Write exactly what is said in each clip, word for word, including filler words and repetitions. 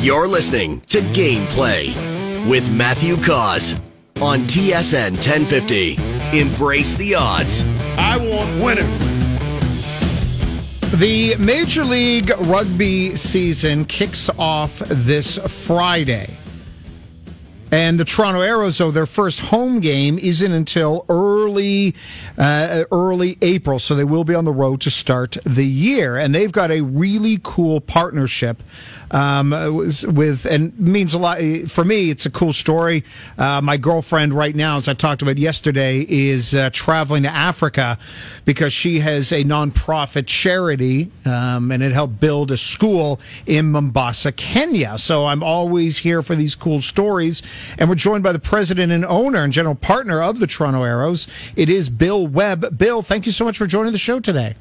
You're listening to Gameplay with Matthew Cause on T S N ten fifty. Embrace the odds. I want winners. The Major League Rugby season kicks off this Friday. And the Toronto Arrows, though, their first home game isn't until early, uh, early April. So they will be on the road to start the year. And they've got a really cool partnership, um, with, and means a lot. For me, it's a cool story. Uh, my girlfriend right now, as I talked about yesterday, is, uh, traveling to Africa because she has a nonprofit charity, um, and it helped build a school in Mombasa, Kenya. So I'm always here for these cool stories. And we're joined by the president and owner and general partner of the Toronto Arrows. It is Bill Webb. Bill, thank you so much for joining the show today.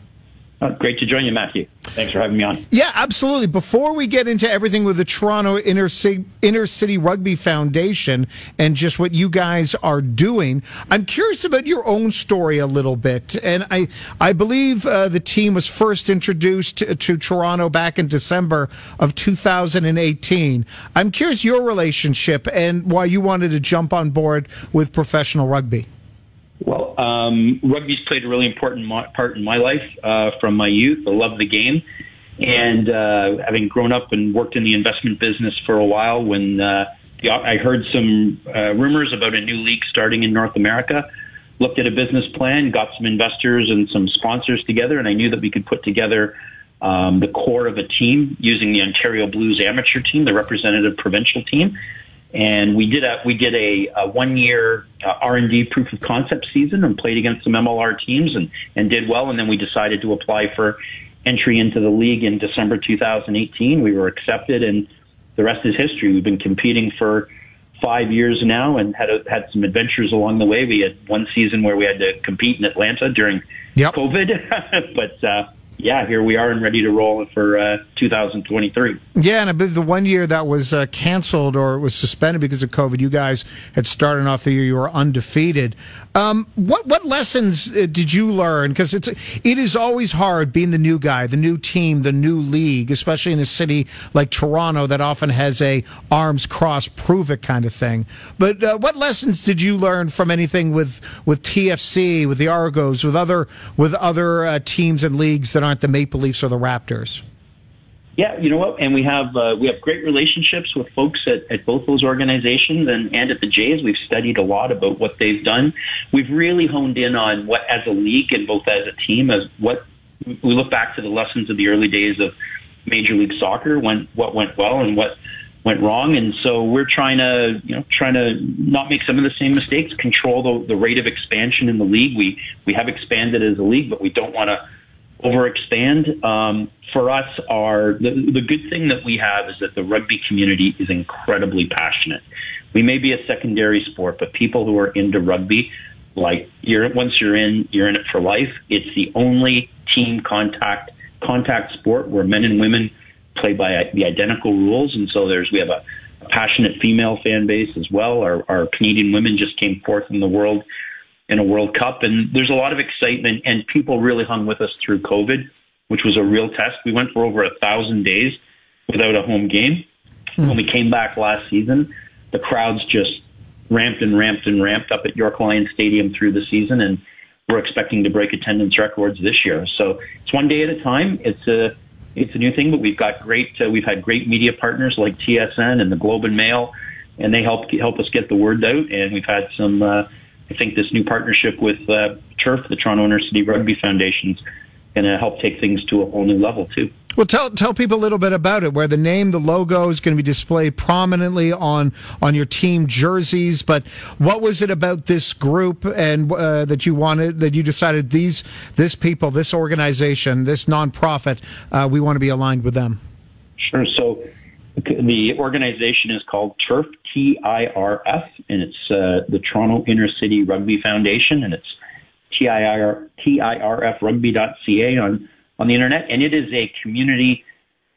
Oh, great to join you, Matthew. Thanks for having me on. Yeah, absolutely. Before we get into everything with the Toronto Inner City, Inner City Rugby Foundation and just what you guys are doing, I'm curious about your own story a little bit. And I, I believe uh, the team was first introduced to, to Toronto back in December of two thousand eighteen. I'm curious your relationship and why you wanted to jump on board with professional rugby. Well, um, rugby's played a really important mo- part in my life uh, from my youth. I love the game. And uh, having grown up and worked in the investment business for a while, when uh, the, I heard some uh, rumors about a new league starting in North America, looked at a business plan, got some investors and some sponsors together, and I knew that we could put together um, the core of a team using the Ontario Blues amateur team, the representative provincial team. And we did a we did a, a one year uh, R and D proof of concept season and played against some M L R teams and, and did well. And then we decided to apply for entry into the league in December two thousand eighteen. We were accepted, and the rest is history. We've been competing for five years now and had a, had some adventures along the way. We had one season where we had to compete in Atlanta during yep. COVID, but. Uh, Yeah, here we are and ready to roll for uh, two thousand twenty-three. Yeah, and I believe the one year that was uh, canceled or was suspended because of COVID, you guys had started off the year you were undefeated. Um, what what lessons uh, did you learn? Because it's it is always hard being the new guy, the new team, the new league, especially in a city like Toronto that often has a arms cross, prove it kind of thing. But uh, what lessons did you learn from anything with with T F C, with the Argos, with other with other uh, teams and leagues that aren't the Maple Leafs or the Raptors? Yeah, you know what? And we have uh, we have great relationships with folks at, at both those organizations and, and at the Jays. We've studied a lot about what they've done. We've really honed in on what, as a league and both as a team, as what we look back to the lessons of the early days of Major League Soccer, when what went well and what went wrong. And so we're trying to, you know, trying to not make some of the same mistakes. Control the, the rate of expansion in the league. We we have expanded as a league, but we don't want to overexpand. Um, for us, our the, the good thing that we have is that the rugby community is incredibly passionate. We may be a secondary sport, but people who are into rugby, like you're once you're in, you're in it for life. It's the only team contact contact sport where men and women play by the identical rules, and so there's we have a, a passionate female fan base as well. Our, our Canadian women just came fourth in the world. in a World Cup, and there's a lot of excitement, and people really hung with us through COVID, which was a real test. We went for over a thousand days without a home game. Mm. When we came back last season, the crowds just ramped and ramped and ramped up at York Lions Stadium through the season, and we're expecting to break attendance records this year. So it's one day at a time. It's a it's a new thing, but we've got great uh, we've had great media partners like T S N and the Globe and Mail, and they help help us get the word out, and we've had some. Uh, I think this new partnership with uh, T I R F, the Toronto Inner City Rugby Foundation, is going to help take things to a whole new level, too. Well, tell tell people a little bit about it, where the name, the logo is going to be displayed prominently on, on your team jerseys. But what was it about this group and uh, that you wanted, that you decided these this people, this organization, this nonprofit, uh, we want to be aligned with them? Sure. So the organization is called T I R F, T I R F, and it's uh, the Toronto Inner City Rugby Foundation, and it's T I R F rugby dot c a on, on the internet, and it is a community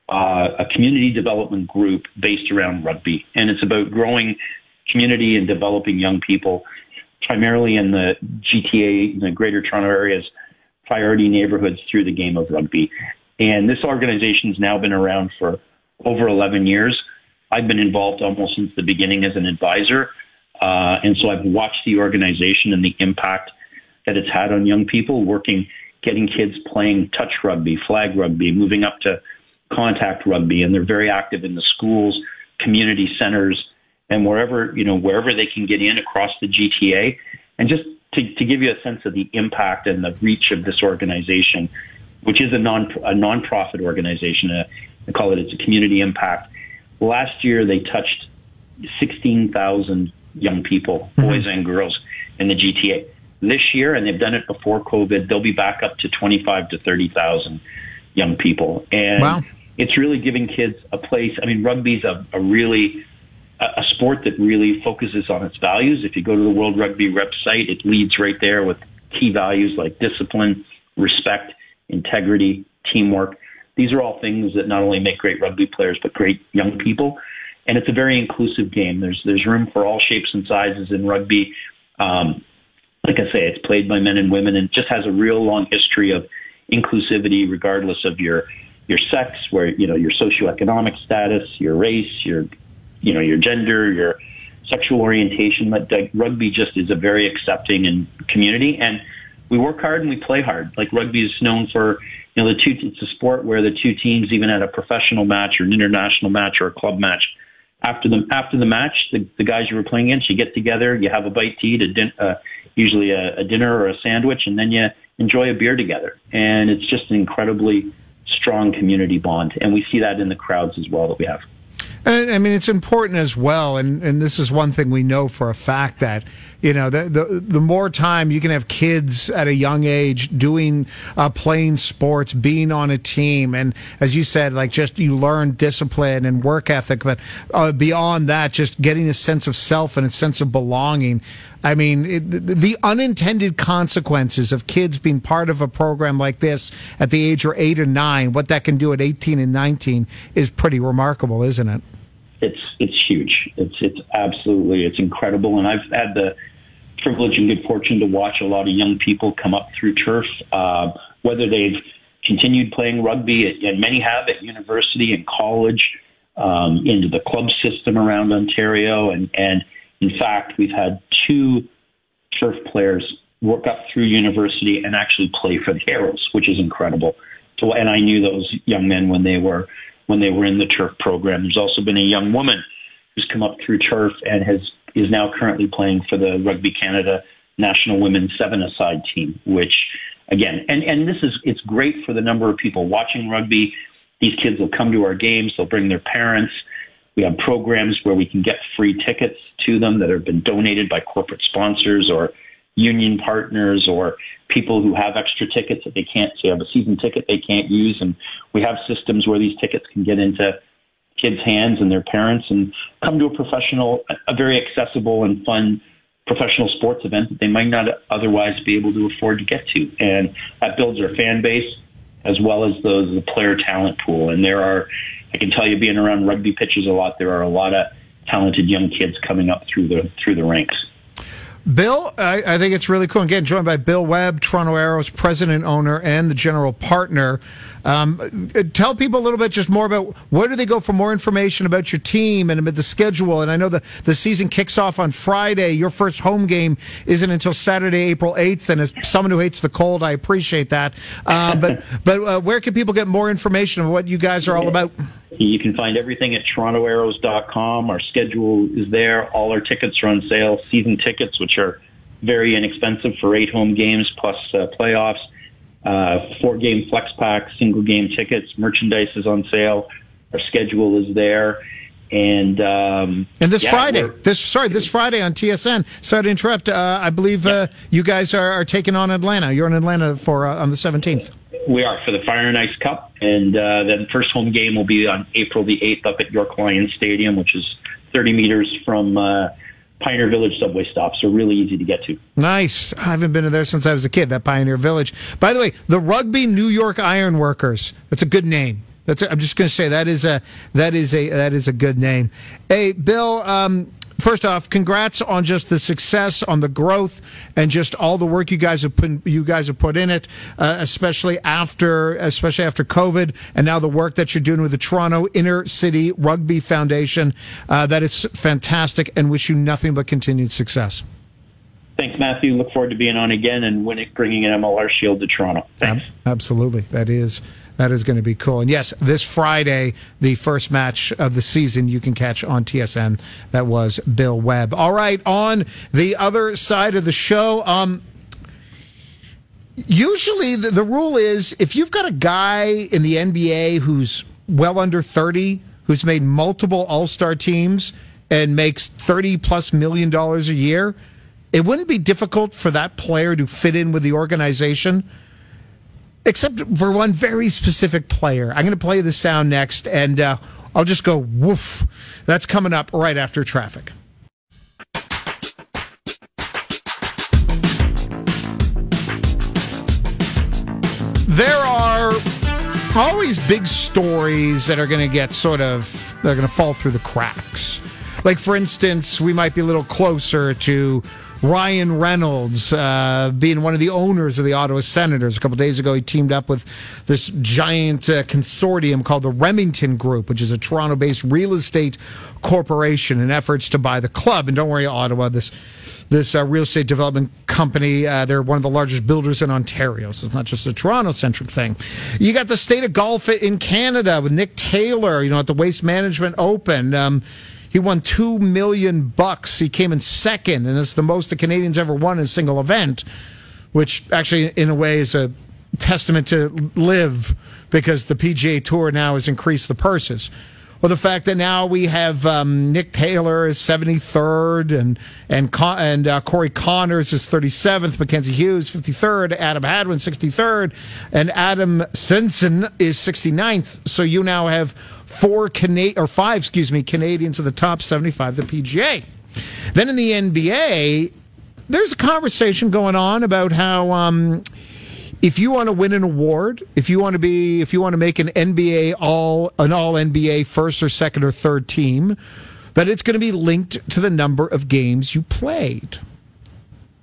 uh, a community development group based around rugby, and it's about growing community and developing young people, primarily in the G T A, in the Greater Toronto Area's priority neighborhoods through the game of rugby. And this organization's now been around for over eleven years. I've been involved almost since the beginning as an advisor. Uh, and so I've watched the organization and the impact that it's had on young people working, getting kids playing touch rugby, flag rugby, moving up to contact rugby. And they're very active in the schools, community centers, and wherever, you know, wherever they can get in across the G T A. And just to, to give you a sense of the impact and the reach of this organization, which is a non a non-profit organization, a, I call it, it's a community impact. Last year, they touched sixteen thousand young people, mm-hmm. boys and girls, in the G T A. This year, and they've done it before COVID, they'll be back up to twenty-five to thirty thousand young people. And wow. It's really giving kids a place. I mean, rugby's a, a really a, a sport that really focuses on its values. If you go to the World Rugby website, it leads right there with key values like discipline, respect, integrity, teamwork. These are all things that not only make great rugby players, but great young people. And it's a very inclusive game. There's there's room for all shapes and sizes in rugby. Um, like I say, it's played by men and women, and just has a real long history of inclusivity, regardless of your your sex, where you know your socioeconomic status, your race, your you know your gender, your sexual orientation. But like, rugby just is a very accepting and community, and we work hard and we play hard. Like rugby is known for, you know, the two, it's a sport where the two teams, even at a professional match or an international match or a club match, after the, after the match, the, the guys you were playing against, you get together, you have a bite to eat, a din, uh, usually a, a dinner or a sandwich, and then you enjoy a beer together. And it's just an incredibly strong community bond. And we see that in the crowds as well that we have. I mean, it's important as well, and, and this is one thing we know for a fact that, you know, the the, the more time you can have kids at a young age doing, uh, playing sports, being on a team, and as you said, like just you learn discipline and work ethic, but uh, beyond that, just getting a sense of self and a sense of belonging. I mean, it, the, the unintended consequences of kids being part of a program like this at the age of eight or nine, what that can do at eighteen and nineteen is pretty remarkable, isn't it? It's it's huge. It's it's absolutely, it's incredible. And I've had the privilege and good fortune to watch a lot of young people come up through turf, uh, whether they've continued playing rugby, at, and many have, at university and college, um, into the club system around Ontario. And, and in fact, we've had two turf players work up through university and actually play for the Arrows, which is incredible. So, and I knew those young men when they were when they were in the turf program. There's also been a young woman who's come up through turf and has is now currently playing for the Rugby Canada National Women's Seven-a-side team, which, again, and, and this is, it's great for the number of people watching rugby. These kids will come to our games. They'll bring their parents. We have programs where we can get free tickets to them that have been donated by corporate sponsors or union partners or people who have extra tickets that they can't, so you have a season ticket they can't use. And we have systems where these tickets can get into kids' hands and their parents and come to a professional, a very accessible and fun professional sports event that they might not otherwise be able to afford to get to. And that builds our fan base as well as the, the player talent pool. And there are, I can tell you, being around rugby pitches a lot, there are a lot of talented young kids coming up through the through the ranks. Bill, I, I think it's really cool. Again, joined by Bill Webb, Toronto Arrows president, owner, and the general partner. Um, tell people a little bit just more about where do they go for more information about your team and about the schedule. And I know the, the season kicks off on Friday. Your first home game isn't until Saturday, April eighth. And as someone who hates the cold, I appreciate that. Uh, but but uh, where can people get more information on what you guys are all about? You can find everything at toronto arrows dot com. Our schedule is there. All our tickets are on sale. Season tickets, which are very inexpensive for eight home games plus uh, playoffs, uh, four-game flex packs, single-game tickets. Merchandise is on sale. Our schedule is there. And um, and this yeah, Friday, this sorry, this Friday on T S N. Sorry to interrupt. Uh, I believe yeah. uh, you guys are, are taking on Atlanta. You're in Atlanta for uh, on the seventeenth. We are, for the Fire and Ice Cup, and uh, then first home game will be on April the eighth up at York Lions Stadium, which is thirty meters from uh, Pioneer Village subway stop, so really easy to get to. Nice. I haven't been there since I was a kid, that Pioneer Village. By the way, the Rugby New York Ironworkers, that's a good name. That's a, I'm just going to say that is a that is a that is a good name. Hey, Bill, um, first off, congrats on just the success, on the growth, and just all the work you guys have put, you guys have put in it, uh, especially after, especially after COVID, and now the work that you're doing with the Toronto Inner City Rugby Foundation. Uh, that is fantastic, and wish you nothing but continued success. Thanks, Matthew. Look forward to being on again and winning, bringing an M L R Shield to Toronto. Thanks. Absolutely. That is that is going to be cool. And yes, this Friday, the first match of the season, you can catch on T S N. That was Bill Webb. All right, on the other side of the show, um, usually the, the rule is if you've got a guy in the N B A who's well under thirty, who's made multiple All-Star teams and makes thirty plus million dollars a year, it wouldn't be difficult for that player to fit in with the organization, except for one very specific player. I'm going to play the sound next, and uh, I'll just go woof. That's coming up right after traffic. There are always big stories that are going to get sort of, they're going to fall through the cracks. Like, for instance, we might be a little closer to Ryan Reynolds uh, being one of the owners of the Ottawa Senators. A couple days ago, he teamed up with this giant uh, consortium called the Remington Group, which is a Toronto-based real estate corporation, in efforts to buy the club. And don't worry, Ottawa, this this uh, real estate development company, uh, they're one of the largest builders in Ontario, so it's not just a Toronto-centric thing. You got the state of golf in Canada with Nick Taylor, you know, at the Waste Management Open. Um, He won two million bucks. He came in second, and it's the most the Canadians ever won in a single event, which actually, in a way, is a testament to LIV, because the P G A Tour now has increased the purses. Well, the fact that now we have um, Nick Taylor is seventy-third, and and Con- and uh, Corey Connors is thirty-seventh, Mackenzie Hughes fifty-third, Adam Hadwin sixty-third, and Adam Sensen is sixty-ninth. So you now have Four Cana- or five, excuse me, Canadians of the top seventy-five, the P G A. Then in the N B A, there's a conversation going on about how um, if you want to win an award, if you want to be, if you want to make an N B A all, an all N B A first or second or third team, that it's going to be linked to the number of games you played.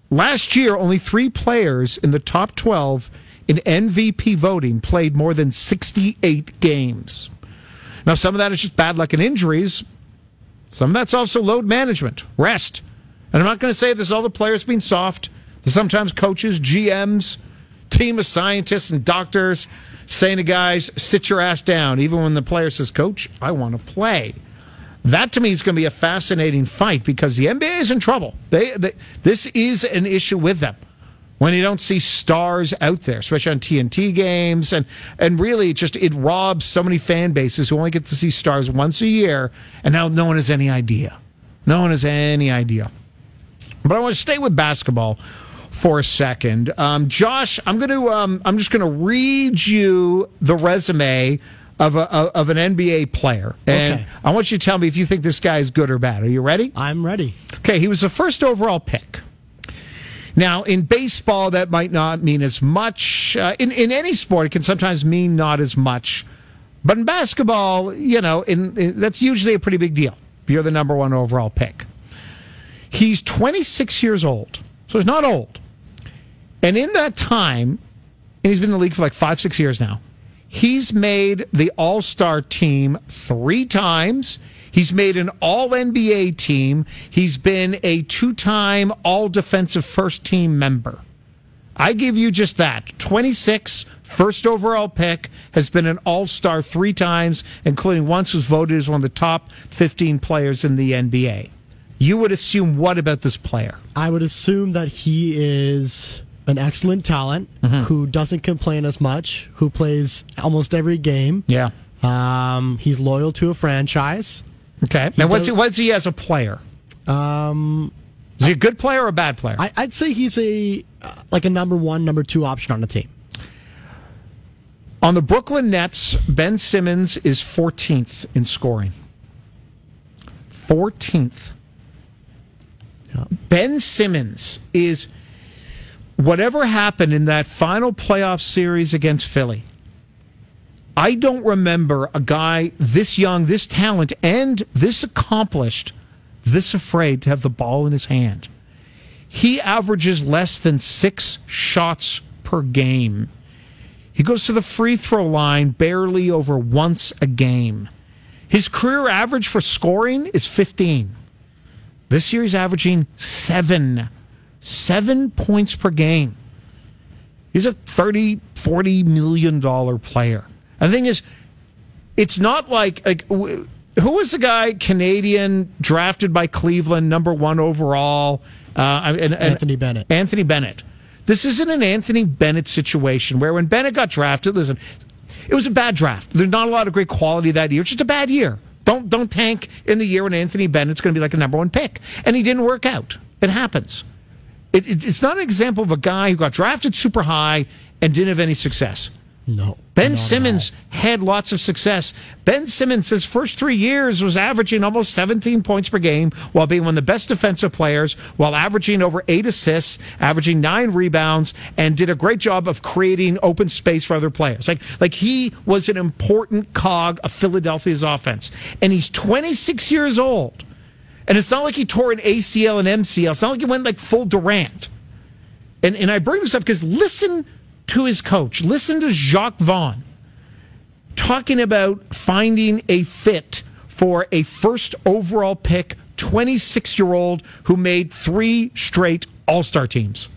Last year, only three players in the top twelve in M V P voting played more than sixty-eight games. Now, some of that is just bad luck and injuries. Some of that's also load management, rest. And I'm not going to say this is all the players being soft. Sometimes coaches, G Ms, team of scientists and doctors saying to guys, sit your ass down, even when the player says, coach, I want to play. That, to me, is going to be a fascinating fight, because the N B A is in trouble. They, they this is an issue with them, when you don't see stars out there, especially on T N T games. And, and really, just it robs so many fan bases who only get to see stars once a year, and now no one has any idea. No one has any idea. But I want to stay with basketball for a second. Um, Josh, I'm going to um, I'm just going to read you the resume of a of an N B A player. And okay, I want you to tell me if you think this guy is good or bad. Are you ready? I'm ready. Okay, he was the first overall pick. Now, in baseball, that might not mean as much. Uh, in, in any sport, it can sometimes mean not as much. But in basketball, you know, in, in, that's usually a pretty big deal. You're the number one overall pick. He's twenty-six years old, so he's not old. And in that time, and he's been in the league for like five, six years now, he's made the All-Star team three times. He's made an all-N B A team. He's been a two-time all-defensive first-team member. I give you just that. twenty-six, first overall pick, has been an all-star three times, including once was voted as one of the top fifteen players in the N B A. You would assume what about this player? I would assume that he is an excellent talent, mm-hmm, who doesn't complain as much, who plays almost every game. Yeah. Um, he's loyal to a franchise. Okay. Now, what's he, what's he as a player? Um, Is he a good player or a bad player? I, I'd say he's a uh, like a number one, number two option on the team. On the Brooklyn Nets, Ben Simmons is fourteenth in scoring. fourteenth. Yeah. Ben Simmons is, whatever happened in that final playoff series against Philly, I don't remember a guy this young, this talented, and this accomplished this afraid to have the ball in his hand. He averages less than six shots per game. He goes to the free throw line barely over once a game. His career average for scoring is fifteen. This year he's averaging seven. Seven points per game. He's a thirty, forty million dollar player. And the thing is, it's not like, like who was the guy, Canadian, drafted by Cleveland, number one overall? Uh, and, and, Anthony Bennett. Anthony Bennett. This isn't an Anthony Bennett situation where when Bennett got drafted, listen, it was a bad draft. There's not a lot of great quality that year. It's just a bad year. Don't don't tank in the year when Anthony Bennett's going to be like a number one pick. And he didn't work out. It happens. It, it, it's not an example of a guy who got drafted super high and didn't have any success. No. Ben Simmons had lots of success. Ben Simmons, his first three years, was averaging almost seventeen points per game while being one of the best defensive players, while averaging over eight assists, averaging nine rebounds, and did a great job of creating open space for other players. Like, like he was an important cog of Philadelphia's offense. And he's twenty-six years old. And it's not like he tore an A C L and M C L. It's not like he went like full Durant. And and I bring this up because listen to his coach. Listen to Jacques Vaughn talking about finding a fit for a first overall pick twenty-six-year-old who made three straight All-Star teams.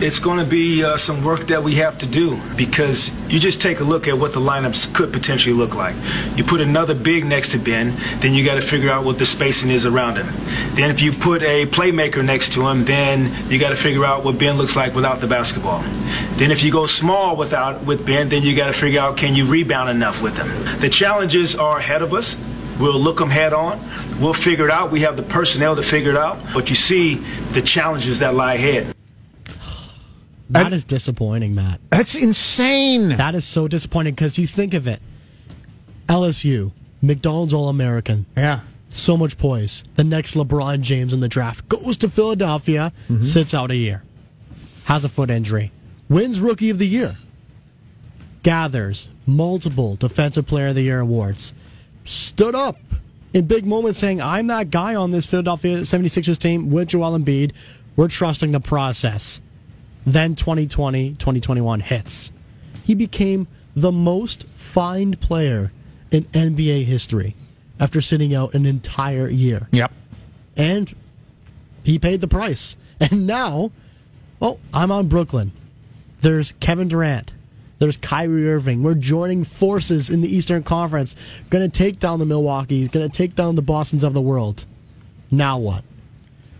It's going to be uh, some work that we have to do because you just take a look at what the lineups could potentially look like. You put another big next to Ben, then you got to figure out what the spacing is around him. Then if you put a playmaker next to him, then you got to figure out what Ben looks like without the basketball. Then if you go small without with Ben, then you got to figure out can you rebound enough with him. The challenges are ahead of us. We'll look them head on. We'll figure it out. We have the personnel to figure it out. But you see the challenges that lie ahead. That and, is disappointing, Matt. That's insane. That is so disappointing because you think of it. L S U, McDonald's All-American. Yeah. So much poise. The next LeBron James in the draft goes to Philadelphia, mm-hmm. sits out a year, has a foot injury, wins Rookie of the Year, gathers multiple Defensive Player of the Year awards, stood up in big moments saying, I'm that guy on this Philadelphia 76ers team with Joel Embiid. We're trusting the process. Then twenty twenty, twenty twenty-one hits. He became the most fined player in N B A history after sitting out an entire year. Yep. And he paid the price. And now, oh, I'm on Brooklyn. There's Kevin Durant. There's Kyrie Irving. We're joining forces in the Eastern Conference. Going to take down the Milwaukee. Going to take down the Bostons of the world. Now what?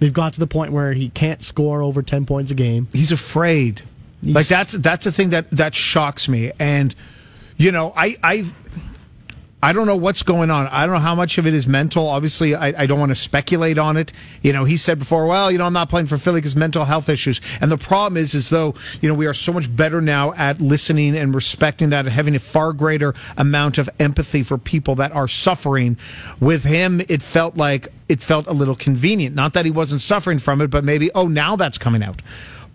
They've got to the point where he can't score over ten points a game. He's afraid. He's... Like that's that's the thing that, that shocks me. And you know, I I I don't know what's going on. I don't know how much of it is mental. Obviously, I, I don't want to speculate on it. You know, he said before, well, you know, I'm not playing for Philly because mental health issues. And the problem is, is though, you know, we are so much better now at listening and respecting that and having a far greater amount of empathy for people that are suffering. With him, it felt like it felt a little convenient. Not that he wasn't suffering from it, but maybe, oh, now that's coming out.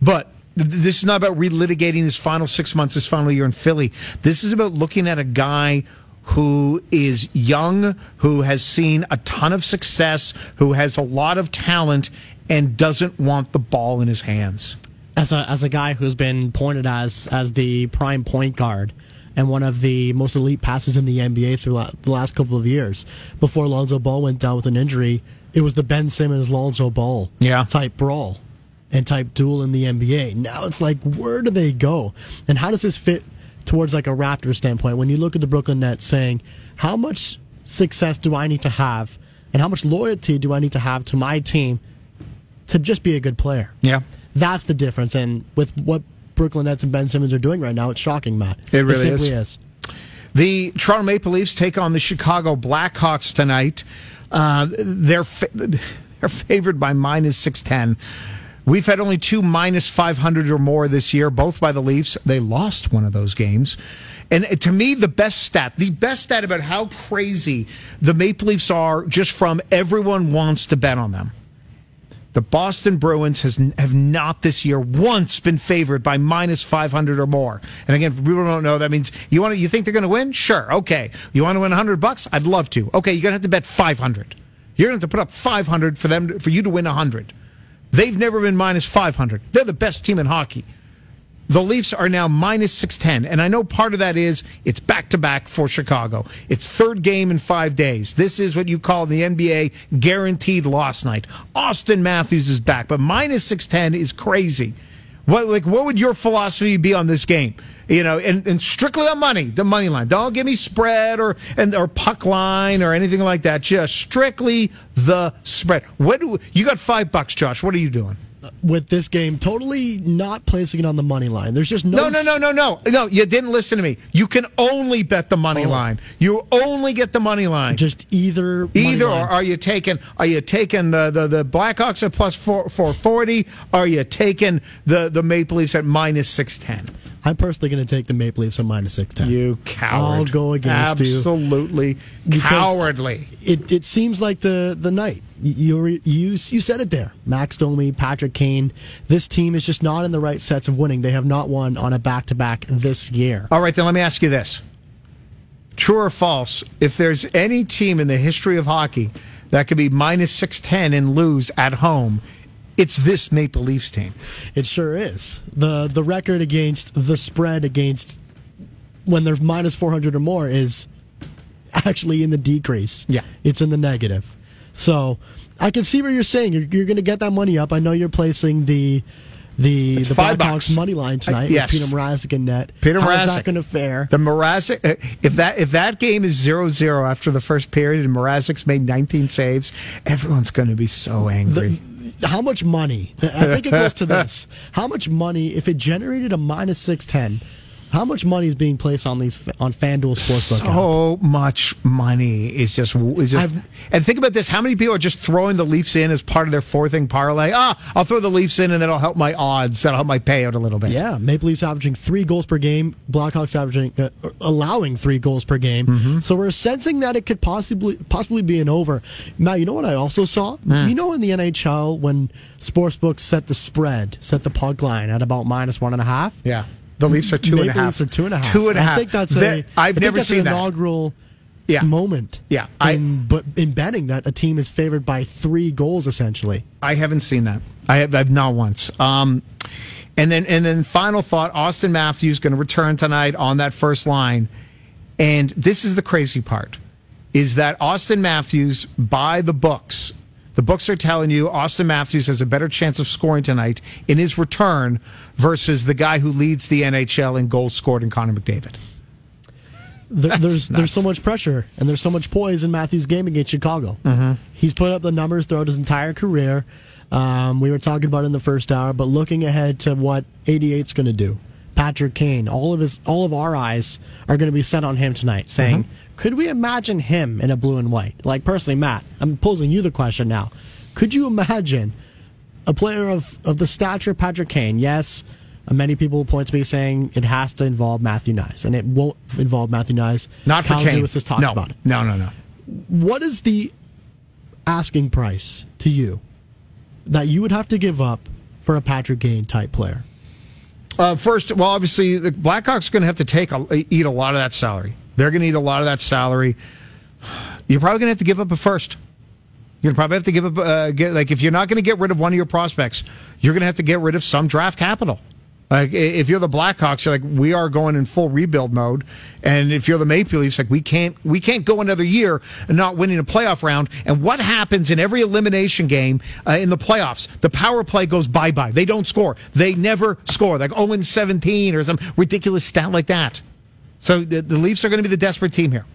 But this is not about relitigating his final six months, his final year in Philly. This is about looking at a guy who is young, who has seen a ton of success, who has a lot of talent, and doesn't want the ball in his hands. As a as a guy who's been pointed as as the prime point guard and one of the most elite passers in the N B A throughout the last couple of years, before Lonzo Ball went down with an injury, it was the Ben Simmons Lonzo Ball yeah. type brawl and type duel in the N B A. Now it's like, where do they go, and how does this fit towards like a Raptors standpoint, when you look at the Brooklyn Nets saying, how much success do I need to have and how much loyalty do I need to have to my team to just be a good player? Yeah. That's the difference. And with what Brooklyn Nets and Ben Simmons are doing right now, it's shocking, Matt. It really is. It simply is. The Toronto Maple Leafs take on the Chicago Blackhawks tonight. Uh, they're, fa- they're favored by minus six ten. We've had only two minus five hundred or more this year, both by the Leafs. They lost one of those games. And to me, the best stat, the best stat about how crazy the Maple Leafs are just from everyone wants to bet on them. The Boston Bruins has have not this year once been favored by minus five hundred or more. And again, if people don't know, that means you want to, you think they're going to win? Sure. Okay. You want to win one hundred bucks? I'd love to. Okay. You're going to have to bet five hundred. You're going to have to put up five hundred for them to, for you to win one hundred. They've never been minus five hundred. They're the best team in hockey. The Leafs are now minus six ten, and I know part of that is it's back-to-back for Chicago. It's third game in five days. This is what you call the N B A guaranteed loss night. Auston Matthews is back, but minus six ten is crazy. What, like, what would your philosophy be on this game? You know, and, and strictly on money, the money line. Don't give me spread or and or puck line or anything like that. Just strictly the spread. What do, you got five bucks, Josh. What are you doing? With this game, totally not placing it on the money line. There's just no... No, no, no, no, no. No, you didn't listen to me. You can only bet the money oh. line. You only get the money line. Just either Either, line. Or are you taking Are you taking the, the, the Blackhawks at plus four forty? Are you taking the, the Maple Leafs at minus six ten? I'm personally going to take the Maple Leafs at minus six ten. You coward. I'll go against Absolutely you. Absolutely cowardly. It, it seems like the, the night. You, you you said it there. Max Domi, Patrick Kane. This team is just not in the right sets of winning. They have not won on a back-to-back this year. All right, then let me ask you this. True or false, if there's any team in the history of hockey that could be minus six ten and lose at home, it's this Maple Leafs team. It sure is. The the record against the spread against when they're minus four hundred or more is actually in the decrease. Yeah. It's in the negative. So I can see what you're saying. You're, you're going to get that money up. I know you're placing the the, the Blackhawks money line tonight. I, yes. With Peter Mrazek in net. Peter Mrazek. How's that going to fare? The Mrazek. If that if that game is zero zero after the first period and Mrazek's made nineteen saves, everyone's going to be so angry. The, how much money? I think it goes to this. How much money? If it generated a minus six ten. How much money is being placed on these on FanDuel Sportsbook? So much money is just is just. I've, and think about this: how many people are just throwing the Leafs in as part of their four-thing parlay? Ah, I'll throw the Leafs in, and that'll help my odds. That'll help my payout a little bit. Yeah, Maple Leafs averaging three goals per game, Blackhawks averaging uh, allowing three goals per game. Mm-hmm. So we're sensing that it could possibly possibly be an over. Now, you know what I also saw? Mm. You know, in the N H L, when sportsbooks set the spread, set the puck line at about minus one and a half. Yeah. The Leafs are two Maple and a half. Leafs are two and a half. Two and a half. I think that's a. I've never that's seen an that inaugural yeah. moment. Yeah, I, in, but in betting that a team is favored by three goals essentially. I haven't seen that. I have I've not once. Um, and then and then final thought: Auston Matthews going to return tonight on that first line, and this is the crazy part: is that Auston Matthews by the books. The books are telling you Auston Matthews has a better chance of scoring tonight in his return versus the guy who leads the N H L in goals scored in Connor McDavid. There, there's nuts. There's so much pressure and there's so much poise in Matthews' game against Chicago. Mm-hmm. He's put up the numbers throughout his entire career. Um, we were talking about it in the first hour, but looking ahead to what eighty-eight's going to do, Patrick Kane, all of his, all of our eyes are going to be set on him tonight, saying, mm-hmm. Could we imagine him in a blue and white? Like, personally, Matt, I'm posing you the question now. Could you imagine a player of, of the stature of Patrick Kane? Yes, many people will point to me saying it has to involve Matthew Nyes, and it won't involve Matthew Nyes. Not for Kane. Kyle Lewis has talked no. about it. No, no, no. What is the asking price to you that you would have to give up for a Patrick Kane-type player? Uh, first, well, obviously, the Blackhawks are going to have to take a, eat a lot of that salary. They're going to need a lot of that salary. You're probably going to have to give up a first. You're probably have to give up, uh, get, like, if you're not going to get rid of one of your prospects, you're going to have to get rid of some draft capital. Like, if you're the Blackhawks, you're like, we are going in full rebuild mode. And if you're the Maple Leafs, like, we can't, we can't go another year and not winning a playoff round. And what happens in every elimination game uh, in the playoffs? The power play goes bye-bye. They don't score. They never score. Like oh and seventeen or some ridiculous stat like that. So the, the Leafs are going to be the desperate team here.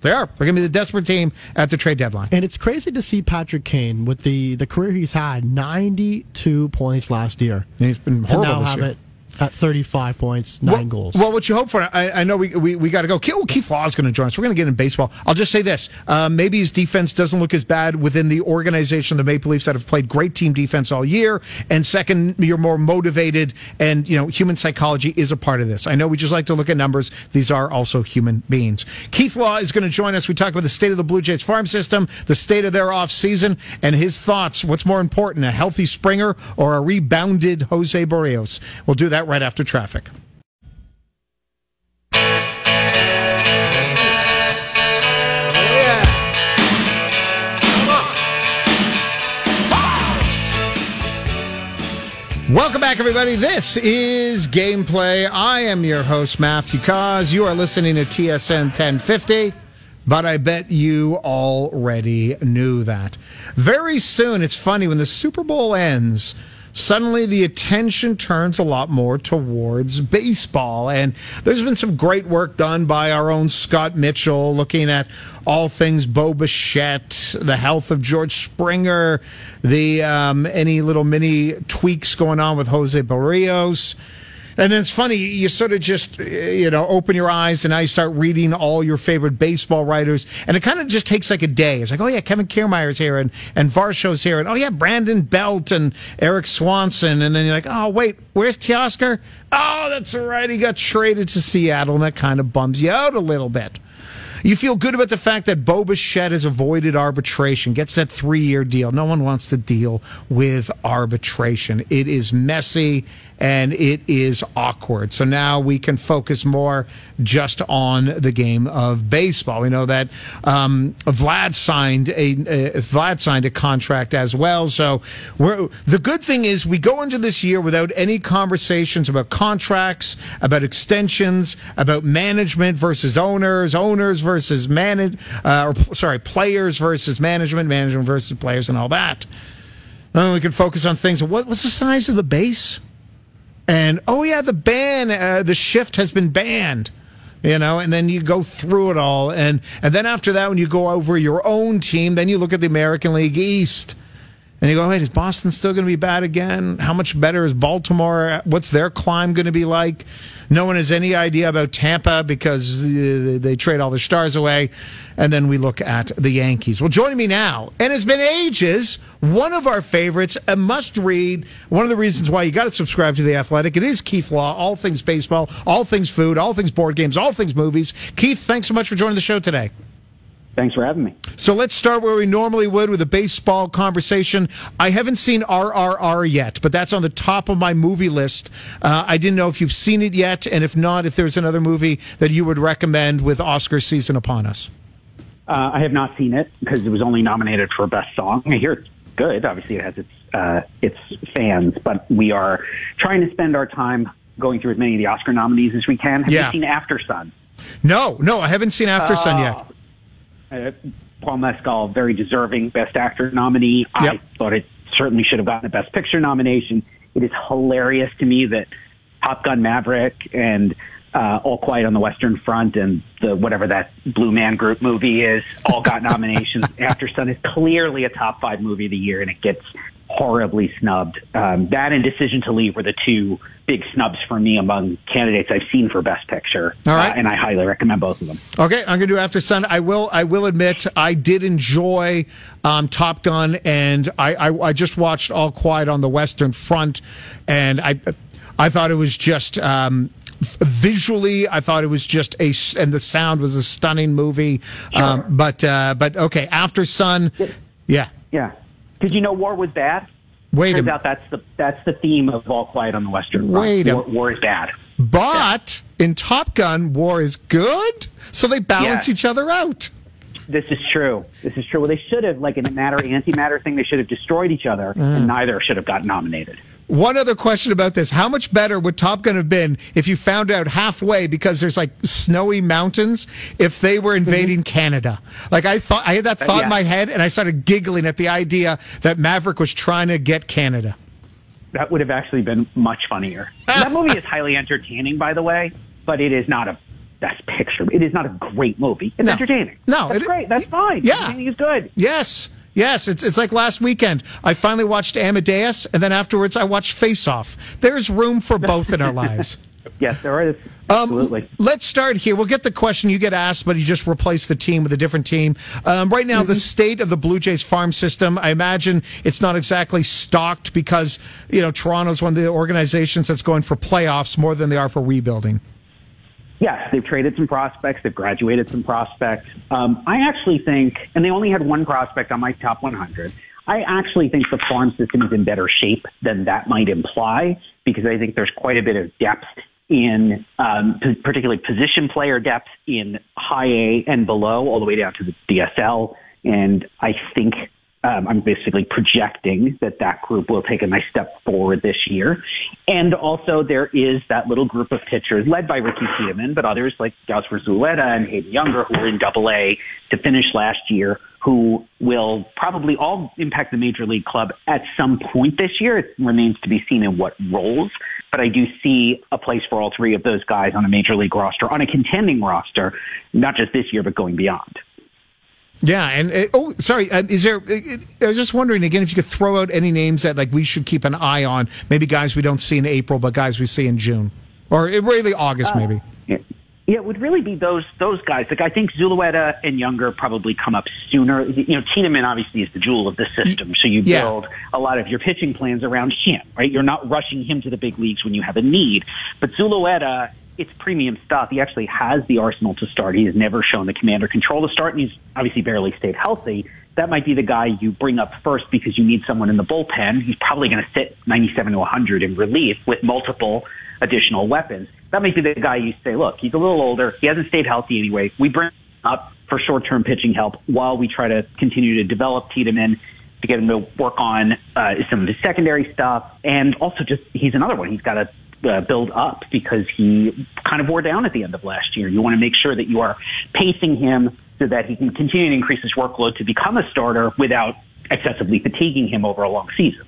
They are. They're going to be the desperate team at the trade deadline. And it's crazy to see Patrick Kane with the, the career he's had, ninety-two points last year. And he's been horrible now this have year. It at thirty-five points, nine well, goals. Well, what you hope for, I, I know we we, we got to go. Oh, Keith Law is going to join us. We're going to get in baseball. I'll just say this. Uh, maybe his defense doesn't look as bad within the organization of the Maple Leafs that have played great team defense all year. And second, you're more motivated, and you know human psychology is a part of this. I know we just like to look at numbers. These are also human beings. Keith Law is going to join us. We talk about the state of the Blue Jays farm system, the state of their offseason, and his thoughts. What's more important, a healthy Springer or a rebounded José Berríos? We'll do that right after traffic. Yeah. Come on. Welcome back, everybody. This is Gameplay. I am your host, Matthew Kaz. You are listening to T S N ten fifty, but I bet you already knew that. Very soon, it's funny, when the Super Bowl ends, suddenly the attention turns a lot more towards baseball. And there's been some great work done by our own Scott Mitchell, looking at all things Bo Bichette, the health of George Springer, the um, any little mini tweaks going on with José Berríos. And then it's funny, you sort of just, you know, open your eyes and now you start reading all your favorite baseball writers. And it kind of just takes like a day. It's like, oh, yeah, Kevin Kiermaier's here and, and Varsho's here. And, oh, yeah, Brandon Belt and Eric Swanson. And then you're like, oh, wait, where's Teoscar? Oh, that's right. He got traded to Seattle. And that kind of bums you out a little bit. You feel good about the fact that Bo Bichette has avoided arbitration, gets that three-year deal. No one wants to deal with arbitration. It is messy, and it is awkward. So now we can focus more just on the game of baseball. We know that um, Vlad signed a uh, Vlad signed a contract as well. So we're, the good thing is we go into this year without any conversations about contracts, about extensions, about management versus owners, owners versus... versus manage, uh, or sorry, players versus management, management versus players, and all that. Then we can focus on things. What, what's the size of the base? And oh yeah, the ban, uh, the shift has been banned. You know, and then you go through it all, and and then after that, when you go over your own team, then you look at the American League East, and you go, wait, is Boston still going to be bad again? How much better is Baltimore? What's their climb going to be like? No one has any idea about Tampa because they trade all their stars away. And then we look at the Yankees. Well, joining me now, and it's been ages, one of our favorites, a must-read, one of the reasons why you got to subscribe to The Athletic. It is Keith Law, all things baseball, all things food, all things board games, all things movies. Keith, thanks so much for joining the show today. Thanks for having me. So let's start where we normally would with a baseball conversation. I haven't seen R R R yet, but that's on the top of my movie list. Uh, I didn't know if you've seen it yet, and if not, if there's another movie that you would recommend with Oscar season upon us. Uh, I have not seen it because it was only nominated for Best Song. I hear it's good. Obviously, it has its uh, its fans, but we are trying to spend our time going through as many of the Oscar nominees as we can. Have yeah. you seen After Sun? No, no, I haven't seen After uh, Sun yet. Uh, Paul Mescal, very deserving Best Actor nominee. Yep. I thought it certainly should have gotten a Best Picture nomination. It is hilarious to me that Top Gun Maverick and uh, All Quiet on the Western Front and the whatever that Blue Man Group movie is all got nominations. After Sun is clearly a top five movie of the year, and it gets horribly snubbed. Um, that and Decision to Leave were the two big snubs for me among candidates I've seen for Best Picture. All right. Uh, and I highly recommend both of them. Okay, I'm going to do After Sun. I will I will admit I did enjoy um, Top Gun, and I, I, I just watched All Quiet on the Western Front, and I I thought it was just... Um, Visually, I thought it was just a, and the sound was a stunning movie. Sure. Um, but uh, but okay, After Sun, yeah, yeah. Did you know war was bad? Wait Turns a minute. That's the that's the theme of All Quiet on the Western Front. Wait war, a war is bad. But yeah. in Top Gun, war is good, so they balance yeah. each other out. This is true. This is true. Well, they should have, like in the matter antimatter thing, they should have destroyed each other, mm. and neither should have gotten nominated. One other question about this. How much better would Top Gun have been if you found out halfway, because there's like snowy mountains, if they were invading mm-hmm. Canada? Like I thought, I had that thought yeah. in my head, and I started giggling at the idea that Maverick was trying to get Canada. That would have actually been much funnier. That movie is highly entertaining, by the way, but it is not a Best Picture. It is not a great movie. It's no. entertaining. No. That's it, great. That's fine. Yeah. Entertaining is good. Yes. Yes, it's it's like last weekend. I finally watched Amadeus, and then afterwards I watched Face Off. There's room for both in our lives. Yes, there is. Absolutely. Um, let's start here. We'll get the question you get asked, but you just replace the team with a different team. Um, right now, mm-hmm. the state of the Blue Jays farm system, I imagine it's not exactly stocked because, you know, Toronto's one of the organizations that's going for playoffs more than they are for rebuilding. Yes, they've traded some prospects. They've graduated some prospects. Um, I actually think, and they only had one prospect on my top one hundred, I actually think the farm system is in better shape than that might imply, because I think there's quite a bit of depth in, um, particularly position player depth in high A and below, all the way down to the D S L. And I think Um, I'm basically projecting that that group will take a nice step forward this year. And also there is that little group of pitchers led by Ricky Tiedemann, but others like Gausman Zulueta and Aiden Younger, who were in Double A to finish last year, who will probably all impact the Major League club at some point this year. It remains to be seen in what roles, but I do see a place for all three of those guys on a Major League roster, on a contending roster, not just this year, but going beyond. Yeah, and uh, oh, sorry. Uh, is there? Uh, I was just wondering again if you could throw out any names that like we should keep an eye on. Maybe guys we don't see in April, but guys we see in June or really August, uh, maybe. Yeah. yeah, it would really be those those guys. Like I think Zulueta and Younger probably come up sooner. You know, Tiedemann obviously is the jewel of the system, so you yeah. build a lot of your pitching plans around him. Right, you're not rushing him to the big leagues when you have a need. But Zulueta, it's premium stuff. He actually has the arsenal to start. He has never shown the command or control to start, and he's obviously barely stayed healthy. That might be the guy you bring up first because you need someone in the bullpen. He's probably going to sit ninety-seven to one hundred in relief with multiple additional weapons. That might be the guy you say, look, he's a little older. He hasn't stayed healthy anyway. We bring him up for short-term pitching help while we try to continue to develop Tiedemann, to get him to work on uh, some of his secondary stuff. And also just he's another one. He's got a Uh, build up because he kind of wore down at the end of last year. You want to make sure that you are pacing him so that he can continue to increase his workload to become a starter without excessively fatiguing him over a long season.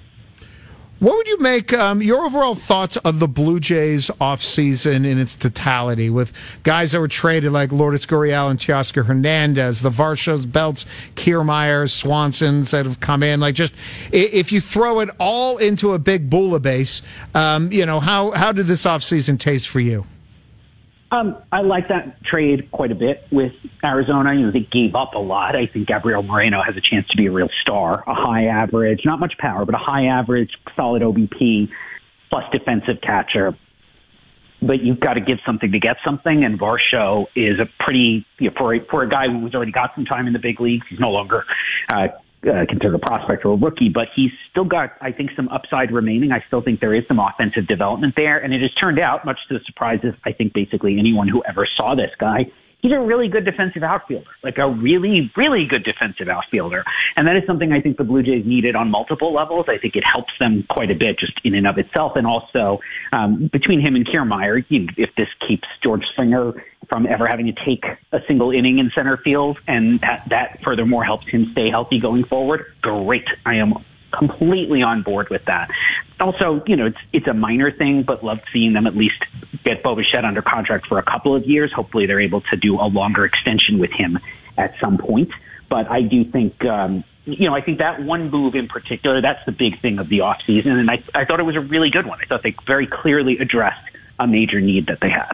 What would you make um, your overall thoughts of the Blue Jays offseason in its totality with guys that were traded like Lourdes Gurriel and Teoscar Hernandez, the Varshos, Belts, Kiermaier, Swansons that have come in? Like, just if you throw it all into a big bouillabaisse, um, you know, how, how did this offseason taste for you? Um, I like that trade quite a bit with Arizona. You know, they gave up a lot. I think Gabriel Moreno has a chance to be a real star, a high average, not much power, but a high average, solid O B P, plus defensive catcher. But you've got to give something to get something, and Varsho is a pretty, you know, for, a, for a guy who's already got some time in the big leagues, he's no longer uh, Uh, considered a prospect or a rookie, but he's still got, I think, some upside remaining. I still think there is some offensive development there, and it has turned out, much to the surprise of, I think, basically anyone who ever saw this guy, he's a really good defensive outfielder, like a really, really good defensive outfielder. And that is something I think the Blue Jays needed on multiple levels. I think it helps them quite a bit just in and of itself. And also um, between him and Kiermaier, you know, if this keeps George Springer from ever having to take a single inning in center field, and that, that furthermore helps him stay healthy going forward, great. I am completely on board with that. Also, you know, it's it's a minor thing, but loved seeing them at least get Bo Bichette under contract for a couple of years. Hopefully they're able to do a longer extension with him at some point. But I do think, um, you know, I think that one move in particular, that's the big thing of the offseason. And I, I thought it was a really good one. I thought they very clearly addressed a major need that they had.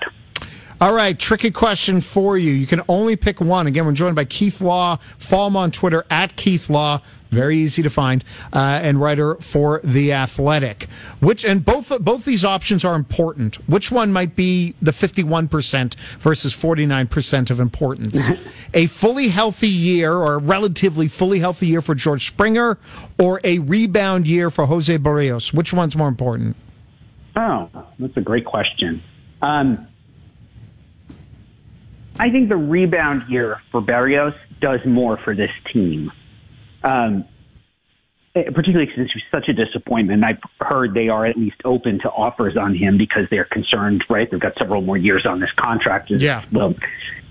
All right, tricky question for you. You can only pick one. Again, we're joined by Keith Law. Follow him on Twitter, at Keith Law. Very easy to find, uh, and writer for The Athletic. Which and both both these options are important. Which one might be the fifty-one percent versus forty-nine percent of importance? A fully healthy year, or a relatively fully healthy year for George Springer, or a rebound year for José Berríos? Which one's more important? Oh, that's a great question. Um, I think the rebound year for Berríos does more for this team. Um, particularly since he's such a disappointment. I've heard they are at least open to offers on him because they're concerned, right? They've got several more years on this contract. Yeah. Well,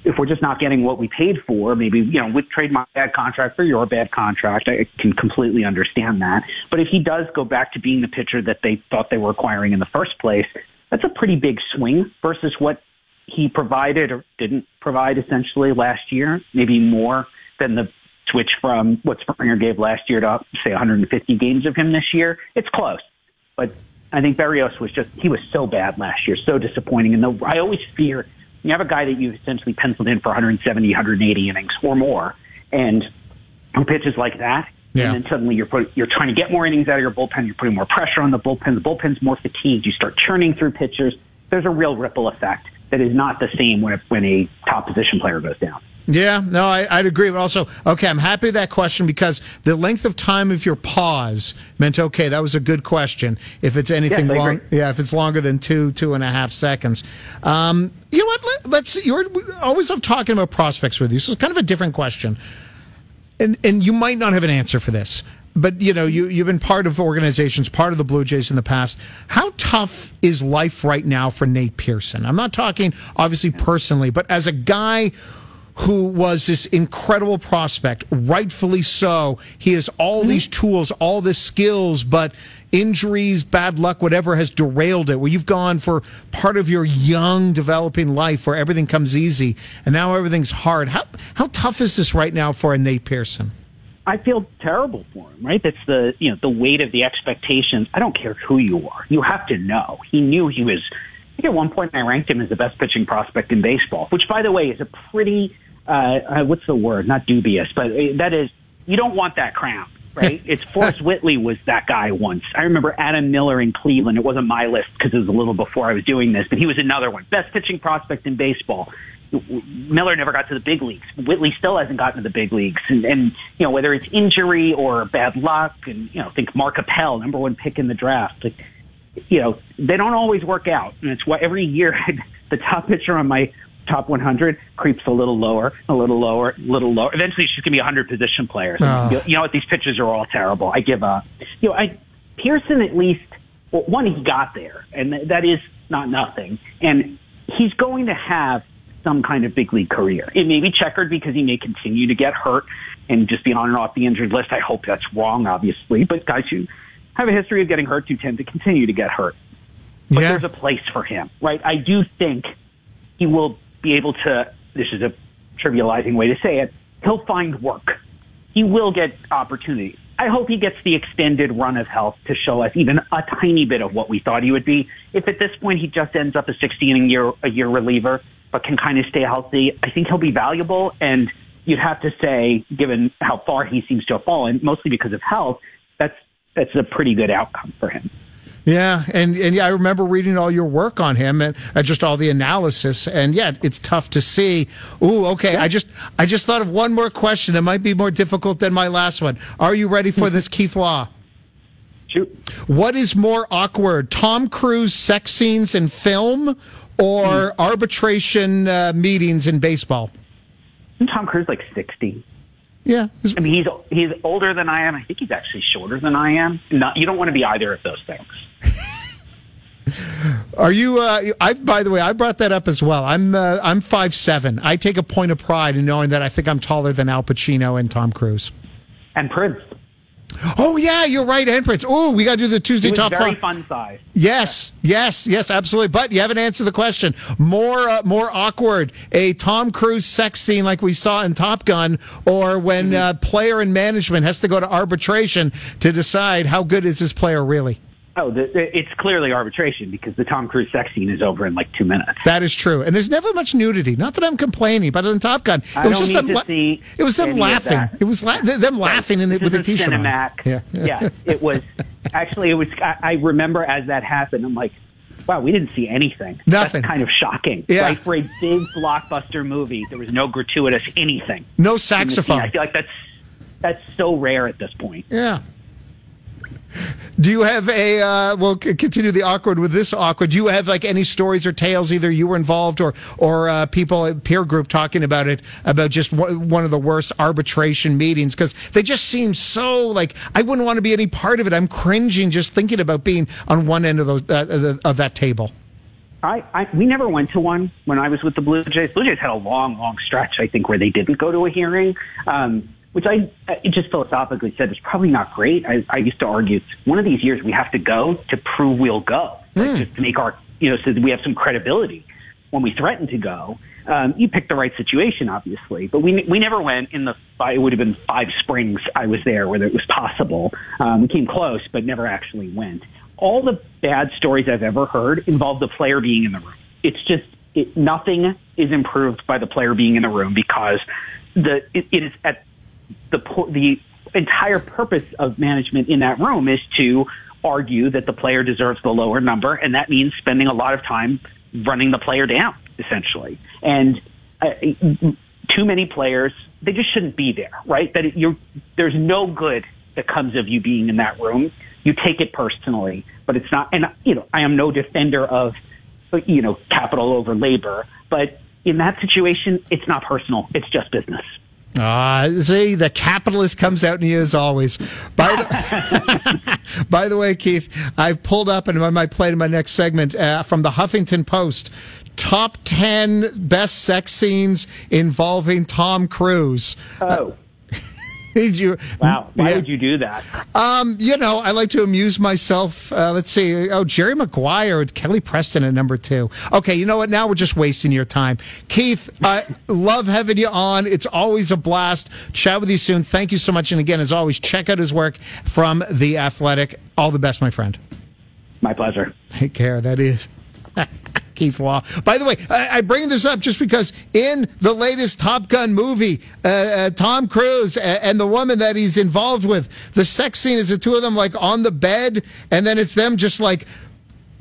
if we're just not getting what we paid for, maybe, you know, we'd trade my bad contract for your bad contract. I can completely understand that. But if he does go back to being the pitcher that they thought they were acquiring in the first place, that's a pretty big swing versus what he provided or didn't provide essentially last year, maybe more than the switch from what Springer gave last year to, say, one hundred fifty games of him this year. It's close. But I think Berríos was just, he was so bad last year, so disappointing. And though I always fear, you have a guy that you've essentially penciled in for one seventy, one eighty innings or more, and who pitches like that, yeah. And then suddenly you're put, you're trying to get more innings out of your bullpen, you're putting more pressure on the bullpen, the bullpen's more fatigued, you start churning through pitchers. There's a real ripple effect that is not the same when a, when a top position player goes down. Yeah, no, I, I'd agree. But also, okay, I'm happy with that question because the length of time of your pause meant, okay, that was a good question. If it's anything yes, long, yeah, if it's longer than two, two and a half seconds. Um, you know what? Let, let's, you're, we always love talking about prospects with you. So it's kind of a different question. and and you might not have an answer for this, but you know, you, you've been part of organizations, part of the Blue Jays in the past. How tough is life right now for Nate Pearson? I'm not talking, obviously, personally, but as a guy who was this incredible prospect, rightfully so. He has all these tools, all this skills, but injuries, bad luck, whatever has derailed it, where you've gone for part of your young, developing life where everything comes easy, and now everything's hard. How how tough is this right now for a Nate Pearson? I feel terrible for him, right? That's the, you know, the weight of the expectations. I don't care who you are. You have to know. He knew he was... I think at one point I ranked him as the best pitching prospect in baseball, which, by the way, is a pretty, uh, uh, what's the word? Not dubious, but that is, you don't want that crown, right? It's Forrest Whitley was that guy once. I remember Adam Miller in Cleveland. It wasn't my list because it was a little before I was doing this, but he was another one. Best pitching prospect in baseball. Miller never got to the big leagues. Whitley still hasn't gotten to the big leagues. And, and you know, whether it's injury or bad luck, and, you know, think Mark Appel, number one pick in the draft. Like, you know, they don't always work out. And it's why every year the top pitcher on my top one hundred creeps a little lower, a little lower, a little lower. Eventually it's just going to be one hundred position players. Oh. You know what? These pitchers are all terrible. I give up. You know, I, Pearson at least, well, one, he got there, and that is not nothing. And he's going to have some kind of big league career. It may be checkered because he may continue to get hurt and just be on and off the injured list. I hope that's wrong, obviously, but guys who have a history of getting hurt do tend to continue to get hurt. But yeah, there's a place for him, right? I do think he will be able to, this is a trivializing way to say it, he'll find work. He will get opportunities. I hope he gets the extended run of health to show us even a tiny bit of what we thought he would be. If at this point he just ends up a sixteen-year-a-year reliever but can kind of stay healthy, I think he'll be valuable. And you'd have to say, given how far he seems to have fallen, mostly because of health, that's that's a pretty good outcome for him. Yeah, and, and yeah, I remember reading all your work on him and uh, just all the analysis, and yeah, it's tough to see. Ooh, okay, yeah. I just I just thought of one more question that might be more difficult than my last one. Are you ready for this, Keith Law? Shoot. What is more awkward, Tom Cruise sex scenes in film or mm. arbitration uh, meetings in baseball? Isn't Tom Cruise like sixty? Yeah, I mean, he's he's older than I am. I think he's actually shorter than I am. Not, you don't want to be either of those things. Are you? Uh, I by the way, I brought that up as well. I'm uh, I'm five seven. I take a point of pride in knowing that I think I'm taller than Al Pacino and Tom Cruise and Prince. Oh yeah, you're right, and Prince. Oh, we got to do the Tuesday it was top very fun. Fun size. Yes, yes, yes, absolutely. But you haven't answered the question. More, uh, more awkward. A Tom Cruise sex scene like we saw in Top Gun, or when mm-hmm. uh, player and management has to go to arbitration to decide how good is this player really. Oh, the, the, it's clearly arbitration because the Tom Cruise sex scene is over in like two minutes. That is true, and there's never much nudity. Not that I'm complaining, but on Top Gun, it I was just them. La- it was them laughing. It was la- them laughing in it with a t-shirt on. Yeah, yeah. It was actually. It was. I, I remember as that happened, I'm like, wow, we didn't see anything. Nothing. That's kind of shocking. Yeah. Right? For a big blockbuster movie, there was no gratuitous anything. No saxophone. I feel like that's that's so rare at this point. Yeah. Do you have a, uh, we'll continue the awkward with this awkward. Do you have like any stories or tales, either you were involved or, or, uh, people at peer group talking about it, about just one of the worst arbitration meetings? Cause they just seem so like, I wouldn't want to be any part of it. I'm cringing just thinking about being on one end of those, uh, of that table. I, I, we never went to one when I was with the Blue Jays. Blue Jays had a long, long stretch, I think, where they didn't go to a hearing. Um, Which I, I just philosophically said is probably not great. I, I used to argue one of these years we have to go to prove we'll go, like mm. just to make our, you know, so that we have some credibility when we threaten to go. Um, you pick the right situation, obviously, but we we never went in the. It would have been five springs I was there whether it was possible. Um, we came close, but never actually went. All the bad stories I've ever heard involve the player being in the room. It's just it, nothing is improved by the player being in the room because the it, it is at. The, the entire purpose of management in that room is to argue that the player deserves the lower number, and that means spending a lot of time running the player down, essentially. And uh, too many players, they just shouldn't be there, right? That it, you're, there's no good that comes of you being in that room. You take it personally, but it's not. And you know, I am no defender of you know capital over labor, but in that situation, it's not personal. It's just business. Uh, see, the capitalist comes out in you as always. By the, by the way, Keith, I've pulled up, and I might play to my next segment, uh, from the Huffington Post, top ten best sex scenes involving Tom Cruise. Oh. Uh, Did you, wow, why yeah. would you do that? Um, you know, I like to amuse myself. Uh, let's see. Oh, Jerry Maguire with Kelly Preston at number two. Okay, you know what? Now we're just wasting your time. Keith, I love having you on. It's always a blast. Chat with you soon. Thank you so much. And again, as always, check out his work from The Athletic. All the best, my friend. My pleasure. Take care. That is... Keith Law. By the way, I, I bring this up just because in the latest Top Gun movie, uh, uh, Tom Cruise and, and the woman that he's involved with, the sex scene is the two of them like on the bed, and then it's them just like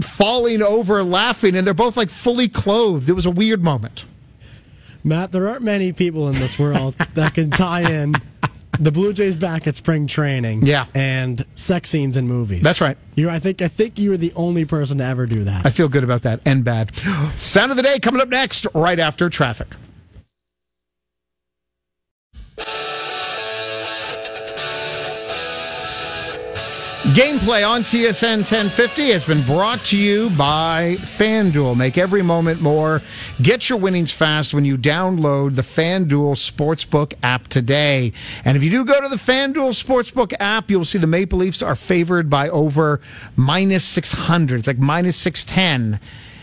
falling over laughing, and they're both like fully clothed. It was a weird moment. Matt, there aren't many people in this world that can tie in the Blue Jays back at spring training, yeah, and sex scenes in movies. That's right. You, I think I think you were the only person to ever do that. I feel good about that, and bad. Sound of the day coming up next, right after traffic. Gameplay on T S N ten fifty has been brought to you by FanDuel. Make every moment more. Get your winnings fast when you download the FanDuel Sportsbook app today. And if you do go to the FanDuel Sportsbook app, you'll see the Maple Leafs are favored by over minus six hundred. It's like minus six ten.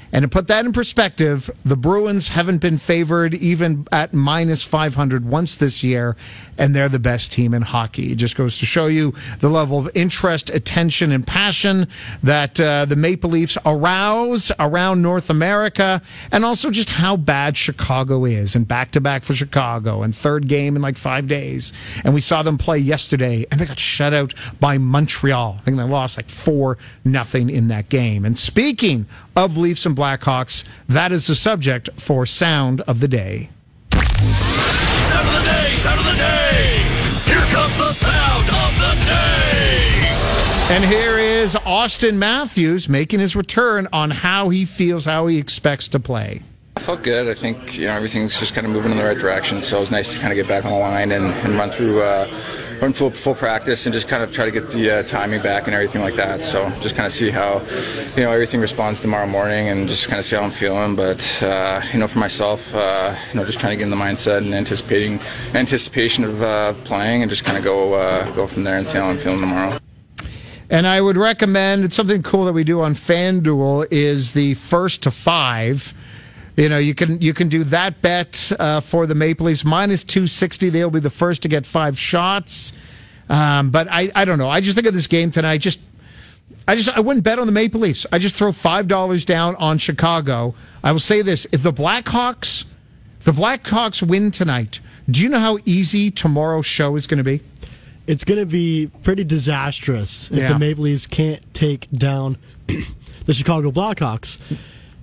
And to put that in perspective, the Bruins haven't been favored even at minus five hundred once this year, and they're the best team in hockey. It just goes to show you the level of interest, attention, and passion that uh, the Maple Leafs arouse around North America, and also just how bad Chicago is, and back-to-back for Chicago, and third game in like five days. And we saw them play yesterday, and they got shut out by Montreal. I think they lost like four nothing in that game. And speaking of Leafs and Blackhawks, that is the subject for Sound of the Day. Sound of the Day! Sound of the Day! Here comes the Sound of the Day! And here is Auston Matthews making his return on how he feels, how he expects to play. I felt good. I think, you know, everything's just kind of moving in the right direction, so it was nice to kind of get back on the line and, and run through uh, run full, full practice and just kind of try to get the uh, timing back and everything like that. So just kind of see how, you know, everything responds tomorrow morning and just kind of see how I'm feeling. But, uh, you know, for myself, uh, you know, just trying to get in the mindset and anticipating anticipation of uh, playing and just kind of go, uh, go from there and see how I'm feeling tomorrow. And I would recommend, it's something cool that we do on FanDuel is the first to five. You know, you can you can do that bet uh, for the Maple Leafs. minus two sixty, they'll be the first to get five shots. Um, but I, I don't know. I just think of this game tonight. Just I just I wouldn't bet on the Maple Leafs. I just throw five dollars down on Chicago. I will say this. If the Blackhawks, the Blackhawks win tonight, do you know how easy tomorrow's show is going to be? It's going to be pretty disastrous if yeah. the Maple Leafs can't take down the Chicago Blackhawks.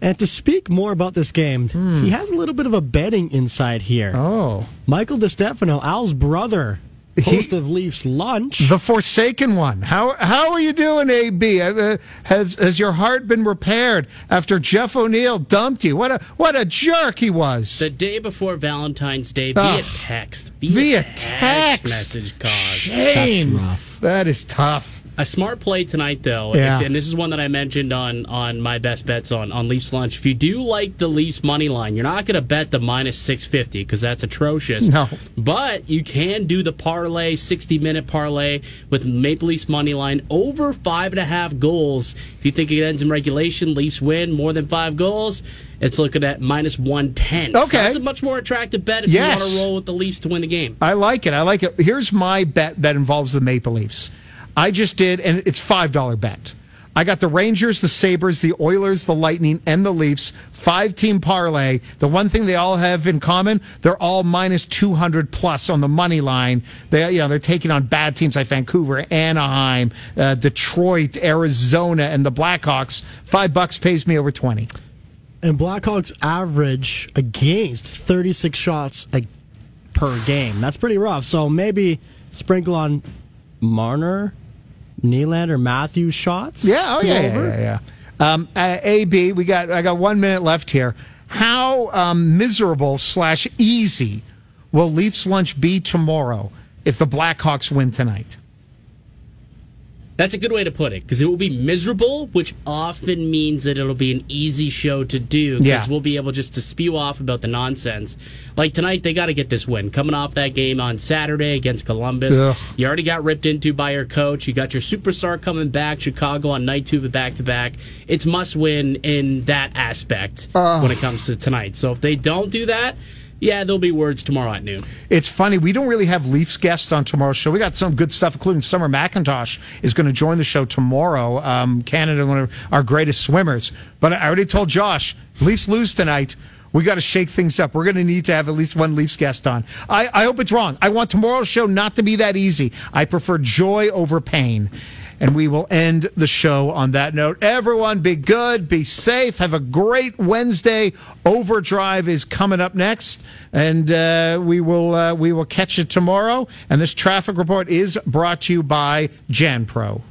And to speak more about this game, hmm. he has a little bit of a betting insight here. Oh. Michael DiStefano, Al's brother, host he, of Leafs Lunch. The Forsaken One. How how are you doing, A B? Uh, has has your heart been repaired after Jeff O'Neill dumped you? What a what a jerk he was. The day before Valentine's Day, via Ugh. text. Via, via text. text message card. Shame. That's rough. That is tough. A smart play tonight, though, yeah. if, and this is one that I mentioned on, on my best bets on, on Leafs Lunch. If you do like the Leafs money line, you're not going to bet the minus six fifty because that's atrocious. No. But you can do the parlay, sixty-minute parlay with Maple Leafs money line over five and a half goals. If you think it ends in regulation, Leafs win more than five goals. It's looking at minus one ten. Okay. So that's a much more attractive bet if yes. you want to roll with the Leafs to win the game. I like it. I like it. Here's my bet that involves the Maple Leafs. I just did, and it's five dollars bet. I got the Rangers, the Sabres, the Oilers, the Lightning, and the Leafs. Five-team parlay. The one thing they all have in common, they're all minus two hundred plus on the money line. They, you know, they're taking on bad teams like Vancouver, Anaheim, uh, Detroit, Arizona, and the Blackhawks. Five bucks pays me over twenty. And Blackhawks average against thirty-six shots a- per game. That's pretty rough. So maybe sprinkle on Marner, Nylander, Matthews shots. Yeah, oh yeah, yeah, yeah, yeah. Um, uh, A B, we got. I got one minute left here. How um, miserable slash easy will Leafs lunch be tomorrow if the Blackhawks win tonight? That's a good way to put it, because it will be miserable, which often means that it'll be an easy show to do, because yeah. we'll be able just to spew off about the nonsense. Like tonight, they got to get this win. Coming off that game on Saturday against Columbus, Ugh. you already got ripped into by your coach. You got your superstar coming back, Chicago on night two of a back-to-back. It's must-win in that aspect uh. when it comes to tonight. So if they don't do that, yeah, there'll be words tomorrow at noon. It's funny. We don't really have Leafs guests on tomorrow's show. We got some good stuff, including Summer McIntosh is going to join the show tomorrow. Um, Canada, one of our greatest swimmers. But I already told Josh, Leafs lose tonight. We got to shake things up. We're going to need to have at least one Leafs guest on. I, I hope it's wrong. I want tomorrow's show not to be that easy. I prefer joy over pain. And we will end the show on that note. Everyone, be good, be safe, have a great Wednesday. Overdrive is coming up next, and uh, we will uh, we will catch you tomorrow. And this traffic report is brought to you by JanPro.